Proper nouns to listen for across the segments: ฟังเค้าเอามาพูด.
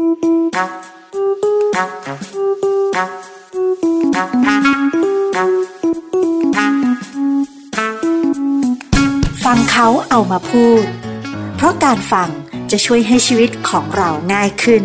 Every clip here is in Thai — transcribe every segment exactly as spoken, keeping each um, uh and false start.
ฟังเขาเอามาพูดเพราะการฟังจะช่วยให้ชีวิตของเราง่ายขึ้น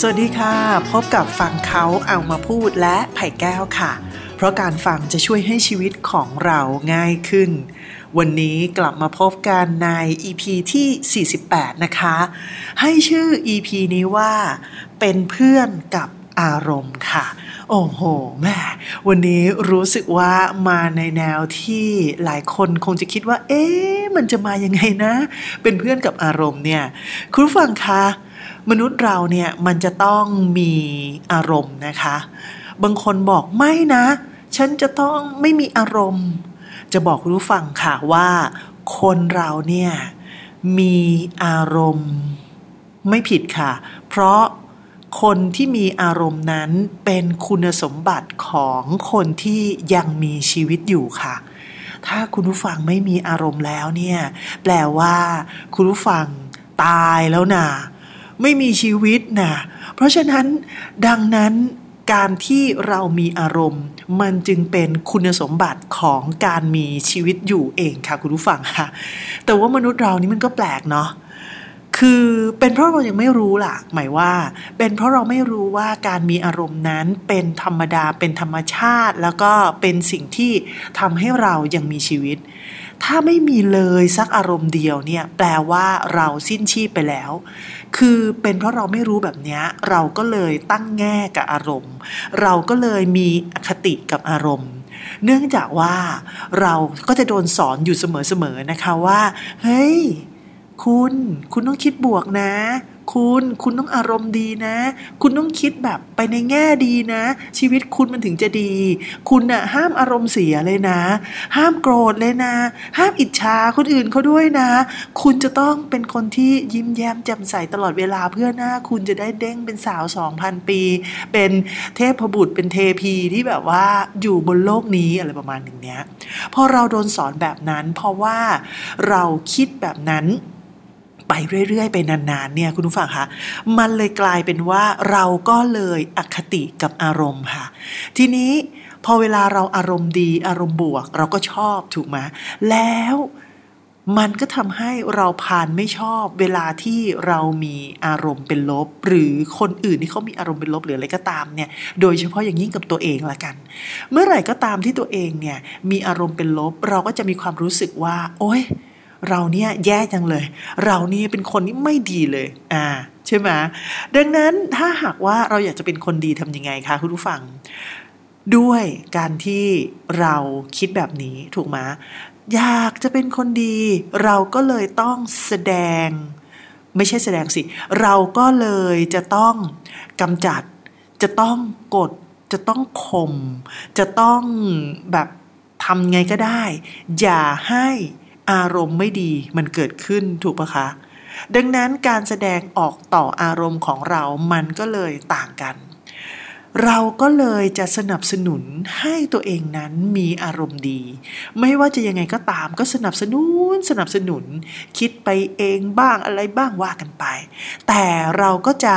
สวัสดีค่ะพบกับฟังเขาเอามาพูดและไผ่แก้วค่ะเพราะการฟังจะช่วยให้ชีวิตของเราง่ายขึ้นวันนี้กลับมาพบกันใน อี พี ที่สี่สิบแปดนะคะให้ชื่อ อี พี นี้ว่าเป็นเพื่อนกับอารมณ์ค่ะโอ้โหแม่วันนี้รู้สึกว่ามาในแนวที่หลายคนคงจะคิดว่าเอ๊ะมันจะมายังไงนะเป็นเพื่อนกับอารมณ์เนี่ยคุณผู้ฟังคะมนุษย์เราเนี่ยมันจะต้องมีอารมณ์นะคะบางคนบอกไม่นะฉันจะต้องไม่มีอารมณ์จะบอกคุณผู้ฟังค่ะว่าคนเราเนี่ยมีอารมณ์ไม่ผิดค่ะเพราะคนที่มีอารมณ์นั้นเป็นคุณสมบัติของคนที่ยังมีชีวิตอยู่ค่ะถ้าคุณผู้ฟังไม่มีอารมณ์แล้วเนี่ยแปลว่าคุณผู้ฟังตายแล้วนะไม่มีชีวิตนะเพราะฉะนั้นดังนั้นการที่เรามีอารมณ์มันจึงเป็นคุณสมบัติของการมีชีวิตอยู่เองค่ะคุณผู้ฟังค่ะแต่ว่ามนุษย์เรานี่มันก็แปลกเนาะคือเป็นเพราะเรายังไม่รู้ล่ะหมายว่าเป็นเพราะเราไม่รู้ว่าการมีอารมณ์นั้นเป็นธรรมดาเป็นธรรมชาติแล้วก็เป็นสิ่งที่ทำให้เรายังมีชีวิตถ้าไม่มีเลยสักอารมณ์เดียวเนี่ยแปลว่าเราสิ้นชีพไปแล้วคือเป็นเพราะเราไม่รู้แบบนี้เราก็เลยตั้งแง่กับอารมณ์เราก็เลยมีอคติกับอารมณ์เนื่องจากว่าเราก็จะโดนสอนอยู่เสมอๆนะคะว่าเฮ้ยคุณคุณต้องคิดบวกนะคุณคุณต้องอารมณ์ดีนะคุณต้องคิดแบบไปในแง่ดีนะชีวิตคุณมันถึงจะดีคุณน่ะห้ามอารมณ์เสียเลยนะห้ามโกรธเลยนะห้ามอิจฉาคนอื่นเขาด้วยนะคุณจะต้องเป็นคนที่ยิ้มแย้มแจ่มใสตลอดเวลาเพื่อหน้าคุณจะได้เด้งเป็นสาว สองพัน ปีเป็นเทพบุตรเป็นเทพีที่แบบว่าอยู่บนโลกนี้อะไรประมาณอย่างเนี้ยพอเราโดนสอนแบบนั้นเพราะว่าเราคิดแบบนั้นไปเรื่อยๆไปนานๆเนี่ยคุณผู้ฟังคะมันเลยกลายเป็นว่าเราก็เลยอคติกับอารมณ์ค่ะทีนี้พอเวลาเราอารมณ์ดีอารมณ์บวกเราก็ชอบถูกไหมแล้วมันก็ทำให้เราผ่านไม่ชอบเวลาที่เรามีอารมณ์เป็นลบหรือคนอื่นที่เขามีอารมณ์เป็นลบหรืออะไรก็ตามเนี่ยโดยเฉพาะอย่างยิ่งกับตัวเองละกันเมื่อไหร่ก็ตามที่ตัวเองเนี่ยมีอารมณ์เป็นลบเราก็จะมีความรู้สึกว่าโอ๊ยเราเนี่ยแย่จังเลยเราเนี่ยเป็นคนที่ไม่ดีเลยอ่าใช่ไหมดังนั้นถ้าหากว่าเราอยากจะเป็นคนดีทำยังไงคะคุณผู้ฟังด้วยการที่เราคิดแบบนี้ถูกไหมอยากจะเป็นคนดีเราก็เลยต้องแสดงไม่ใช่แสดงสิเราก็เลยจะต้องกำจัดจะต้องกดจะต้องข่มจะต้องแบบทำไงก็ได้อย่าให้อารมณ์ไม่ดีมันเกิดขึ้นถูกปะคะดังนั้นการแสดงออกต่ออารมณ์ของเรามันก็เลยต่างกันเราก็เลยจะสนับสนุนให้ตัวเองนั้นมีอารมณ์ดีไม่ว่าจะยังไงก็ตามก็สนับสนุนสนับสนุนคิดไปเองบ้างอะไรบ้างว่ากันไปแต่เราก็จะ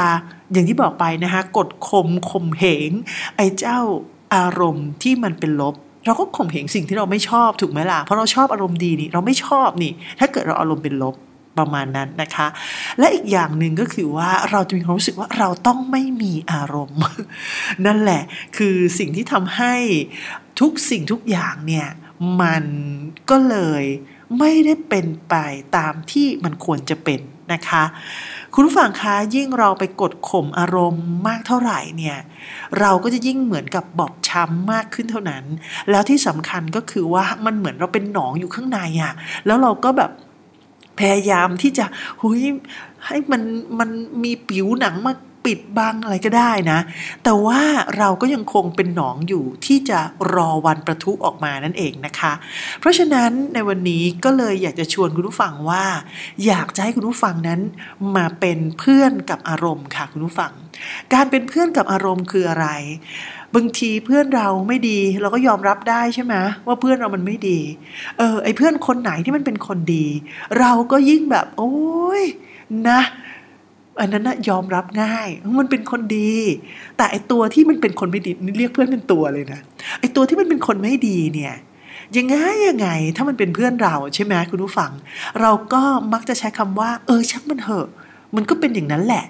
อย่างที่บอกไปนะคะกดข่มข่มเหงไอ้เจ้าอารมณ์ที่มันเป็นลบเราก็ข่มเหงสิ่งที่เราไม่ชอบถูกไหมล่ะเพราะเราชอบอารมณ์ดีนี่เราไม่ชอบนี่ถ้าเกิดเราอารมณ์เป็นลบประมาณนั้นนะคะและอีกอย่างหนึ่งก็คือว่าเราจะมีความรู้สึกว่าเราต้องไม่มีอารมณ์นั่นแหละคือสิ่งที่ทำให้ทุกสิ่งทุกอย่างเนี่ยมันก็เลยไม่ได้เป็นไปตามที่มันควรจะเป็นนะคะคุณผู้ฟังคะยิ่งเราไปกดข่มอารมณ์มากเท่าไหร่เนี่ยเราก็จะยิ่งเหมือนกับบอบช้ำมากขึ้นเท่านั้นแล้วที่สำคัญก็คือว่ามันเหมือนเราเป็นหนองอยู่ข้างในอะแล้วเราก็แบบพยายามที่จะหุ้ยให้มันมันมีผิวหนังมาปิดบังอะไรก็ได้นะแต่ว่าเราก็ยังคงเป็นหนองอยู่ที่จะรอวันประทุออกมานั่นเองนะคะเพราะฉะนั้นในวันนี้ก็เลยอยากจะชวนคุณผู้ฟังว่าอยากจะให้คุณผู้ฟังนั้นมาเป็นเพื่อนกับอารมณ์ค่ะคุณผู้ฟังการเป็นเพื่อนกับอารมณ์คืออะไรบางทีเพื่อนเราไม่ดีเราก็ยอมรับได้ใช่ไหมว่าเพื่อนเรามันไม่ดีเออไอเพื่อนคนไหนที่มันเป็นคนดีเราก็ยิ่งแบบโอ๊ยนะ อันนั้นน่ะยอมรับง่ายมันเป็นคนดีแต่ไอตัวที่มันเป็นคนไม่ดีนี่เรียกเพื่อนเป็นตัวเลยนะไอตัวที่มันเป็นคนไม่ดีเนี่ยยังไงยังไงถ้ามันเป็นเพื่อนเราใช่ไหมคุณผู้ฟังเราก็มักจะใช้คำว่าเออช่างมันเถอะมันก็เป็นอย่างนั้นแหละ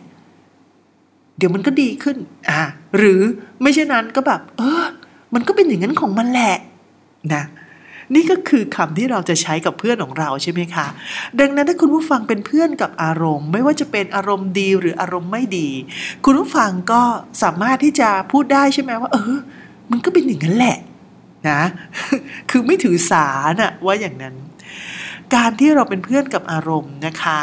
เดี๋ยวมันก็ดีขึ้นอ่าหรือไม่ใช่นั้นก็แบบเออมันก็เป็นอย่างนั้นของมันแหละนะนี่ก็คือคำที่เราจะใช้กับเพื่อนของเราใช่ไหมคะดังนั้นถ้าคุณผู้ฟังเป็นเพื่อนกับอารมณ์ไม่ว่าจะเป็นอารมณ์ดีหรืออารมณ์ไม่ดีคุณผู้ฟังก็สามารถที่จะพูดได้ใช่ไหมว่าเออมันก็เป็นอย่างนั้นแหละนะคือไม่ถือสาน่ะว่าอย่างนั้นการที่เราเป็นเพื่อนกับอารมณ์นะคะ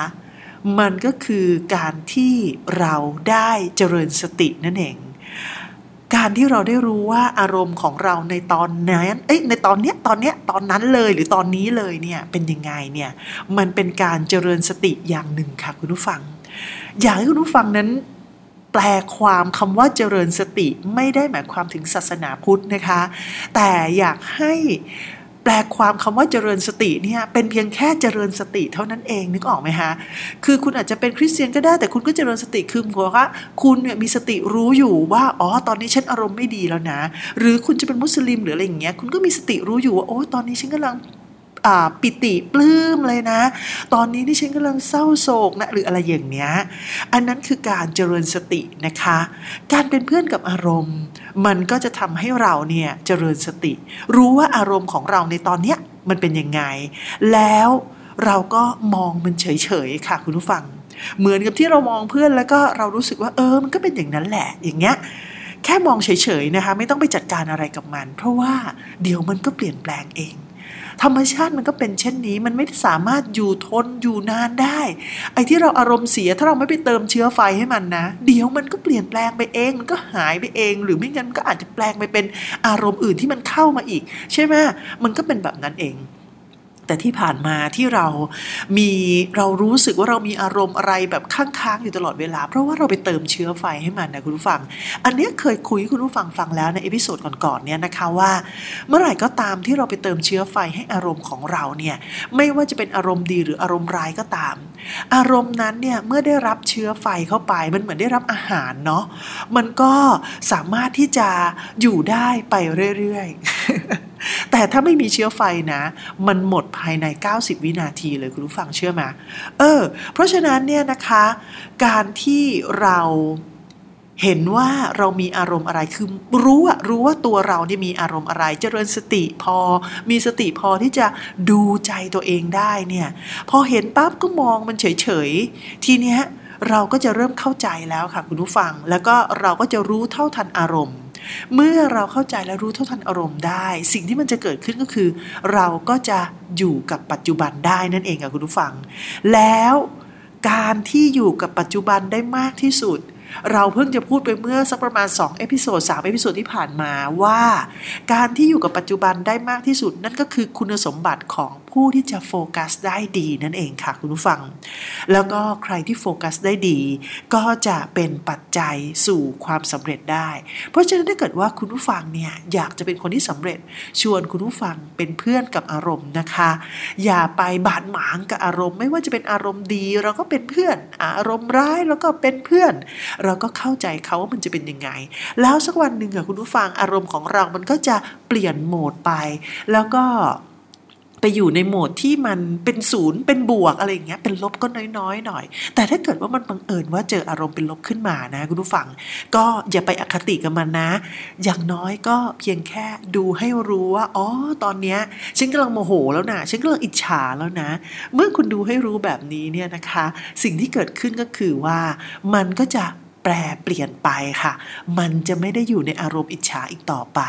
มันก็คือการที่เราได้เจริญสตินั่นเองการที่เราได้รู้ว่าอารมณ์ของเราในตอนนั้นเอ้ยในตอนเนี้ยตอนเนี้ยตอนนั้นเลยหรือตอนนี้เลยเนี่ยเป็นยังไงเนี่ยมันเป็นการเจริญสติอย่างหนึ่งค่ะคุณผู้ฟังอยากให้คุณผู้ฟังนั้นแปลความคำว่าเจริญสติไม่ได้หมายความถึงศาสนาพุทธนะคะแต่อยากให้แปลความคำว่าเจริญสติเนี่ยเป็นเพียงแค่เจริญสติเท่านั้นเองนึกออกไหมคะคือคุณอาจจะเป็นคริสเตียนก็ได้แต่คุณก็เจริญสติคือบอกว่าคุณเนี่ยมีสติรู้อยู่ว่าอ๋อตอนนี้ฉันอารมณ์ไม่ดีแล้วนะหรือคุณจะเป็นมุสลิมหรืออะไรอย่างเงี้ยคุณก็มีสติรู้อยู่ว่าโอ้ตอนนี้ฉันกำลังปิติปลื้มเลยนะตอนนี้ที่ฉันกำลังเศร้าโศกนะหรืออะไรอย่างเนี้ยอันนั้นคือการเจริญสตินะคะการเป็นเพื่อนกับอารมณ์มันก็จะทำให้เราเนี่ยเจริญสติรู้ว่าอารมณ์ของเราในตอนเนี้ยมันเป็นยังไงแล้วเราก็มองมันเฉยๆค่ะคุณผู้ฟังเหมือนกับที่เรามองเพื่อนแล้วก็เรารู้สึกว่าเออมันก็เป็นอย่างนั้นแหละอย่างเงี้ยแค่มองเฉยๆนะคะไม่ต้องไปจัดการอะไรกับมันเพราะว่าเดี๋ยวมันก็เปลี่ยนแปลงเองธรรมชาติมันก็เป็นเช่นนี้มันไม่สามารถอยู่ทนอยู่นานได้ไอ้ที่เราอารมณ์เสียถ้าเราไม่ไปเติมเชื้อไฟให้มันนะเดี๋ยวมันก็เปลี่ยนแปลงไปเองมันก็หายไปเองหรือไม่งั้นมันก็อาจจะแปลงไปเป็นอารมณ์อื่นที่มันเข้ามาอีกใช่ไหมมันก็เป็นแบบนั้นเองแต่ที่ผ่านมาที่เรามีเรารู้สึกว่าเรามีอารมณ์อะไรแบบค้างๆอยู่ตลอดเวลาเพราะว่าเราไปเติมเชื้อไฟให้มันนะคุณผู้ฟังอันนี้เคยคุยคุณผู้ฟังฟังแล้วในเอพิโซดก่อนๆเนี่ยนะคะว่าเมื่อไหร่ก็ตามที่เราไปเติมเชื้อไฟให้อารมณ์ของเราเนี่ยไม่ว่าจะเป็นอารมณ์ดีหรืออารมณ์ร้ายก็ตามอารมณ์นั้นเนี่ยเมื่อได้รับเชื้อไฟเข้าไปมันเหมือนได้รับอาหารเนาะมันก็สามารถที่จะอยู่ได้ไปเรื่อยๆ แต่ถ้าไม่มีเชื้อไฟนะมันหมดภายในเก้าสิบวินาทีเลยคุณผู้ฟังเชื่อมาเออเพราะฉะนั้นเนี่ยนะคะการที่เราเห็นว่าเรามีอารมณ์อะไรคือรู้อะรู้ว่าตัวเราเนี่ยมีอารมณ์อะไรเจริญสติพอมีสติพอที่จะดูใจตัวเองได้เนี่ยพอเห็นปั๊บก็มองมันเฉยๆทีเนี้ยเราก็จะเริ่มเข้าใจแล้วค่ะคุณผู้ฟังแล้วก็เราก็จะรู้เท่าทันอารมณ์เมื่อเราเข้าใจและรู้เท่าทันอารมณ์ได้สิ่งที่มันจะเกิดขึ้นก็คือเราก็จะอยู่กับปัจจุบันได้นั่นเองค่ะคุณผู้ฟังแล้วการที่อยู่กับปัจจุบันได้มากที่สุดเราเพิ่งจะพูดไปเมื่อสักประมาณสองเอพิโซดสามเอพิโซดที่ผ่านมาว่าการที่อยู่กับปัจจุบันได้มากที่สุดนั่นก็คือคุณสมบัติของผู้ที่จะโฟกัสได้ดีนั่นเองค่ะคุณผู้ฟังแล้วก็ใครที่โฟกัสได้ดีก็จะเป็นปัจจัยสู่ความสำเร็จได้เพราะฉะนั้นถ้าเกิดว่าคุณผู้ฟังเนี่ยอยากจะเป็นคนที่สำเร็จชวนคุณผู้ฟังเป็นเพื่อนกับอารมณ์นะคะอย่าไปบาดหมางกับอารมณ์ไม่ว่าจะเป็นอารมณ์ดีเราก็เป็นเพื่อนอารมณ์ร้ายเราก็เป็นเพื่อนเราก็เข้าใจเขาว่ามันจะเป็นยังไงแล้วสักวันหนึ่งค่ะคุณผู้ฟังอารมณ์ของเรามันก็จะเปลี่ยนโหมดไปแล้วก็ไปอยู่ในโหมดที่มันเป็นศูนย์เป็นบวกอะไรอย่างเงี้ยเป็นลบก็น้อยๆหน่อยแต่ถ้าเกิดว่ามันบังเอิญว่าเจออารมณ์เป็นลบขึ้นมานะคุณผู้ฟังก็อย่าไปอคติกับมันนะอย่างน้อยก็เพียงแค่ดูให้รู้ว่าอ๋อตอนเนี้ยฉันกำลังโมโหแล้วนะฉันกำลังอิจฉาแล้วนะเมื่อคุณดูให้รู้แบบนี้เนี่ยนะคะสิ่งที่เกิดขึ้นก็คือว่ามันก็จะแปรเปลี่ยนไปค่ะมันจะไม่ได้อยู่ในอารมณ์อิจฉาอีกต่อไป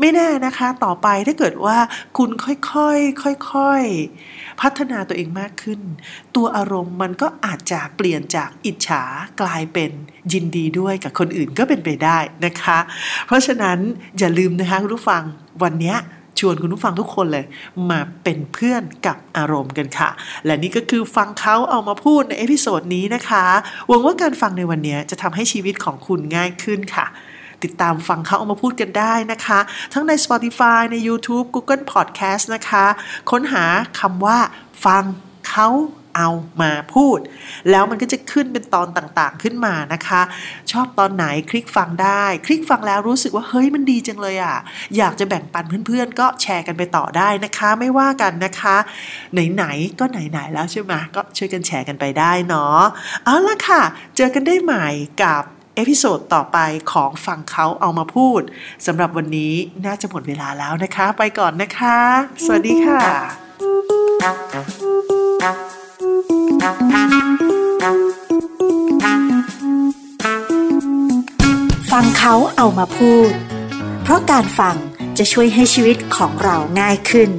ไม่แน่นะคะต่อไปถ้าเกิดว่าคุณค่อยๆค่อยๆพัฒนาตัวเองมากขึ้นตัวอารมณ์มันก็อาจจะเปลี่ยนจากอิจฉากลายเป็นยินดีด้วยกับคนอื่นก็เป็นไปได้นะคะเพราะฉะนั้นอย่าลืมนะคะคุณผู้ฟังวันนี้ชวนคุณผู้ฟังทุกคนเลยมาเป็นเพื่อนกับอารมณ์กันค่ะและนี่ก็คือฟังเขาเอามาพูดในเอพิโซดนี้นะคะหวังว่าการฟังในวันนี้จะทำให้ชีวิตของคุณง่ายขึ้นค่ะติดตามฟังเขาเอามาพูดกันได้นะคะทั้งใน Spotify ใน YouTube Google Podcast นะคะค้นหาคำว่าฟังเขาอ เอามาพูดแล้วมันก็จะขึ้นเป็นตอนต่างๆขึ้นมานะคะชอบตอนไหนคลิกฟังได้คลิกฟังแล้วรู้สึกว่าเฮ้ยมันดีจังเลยอ่ะอยากจะแบ่งปันเพื่อนๆก็แชร์กันไปต่อได้นะคะไม่ว่ากันนะคะไหนๆก็ไหนๆแล้วใช่ไหมก็ช่วยกันแชร์กันไปได้เนาะเอาละค่ะเจอกันได้ใหม่กับเอพิโซดต่อไปของฟังเขาเอามาพูดสำหรับวันนี้น่าจะหมดเวลาแล้วนะคะไปก่อนนะคะสวัสดีค่ะฟังเขาเอามาพูดเพราะการฟังจะช่วยให้ชีวิตของเราง่ายขึ้น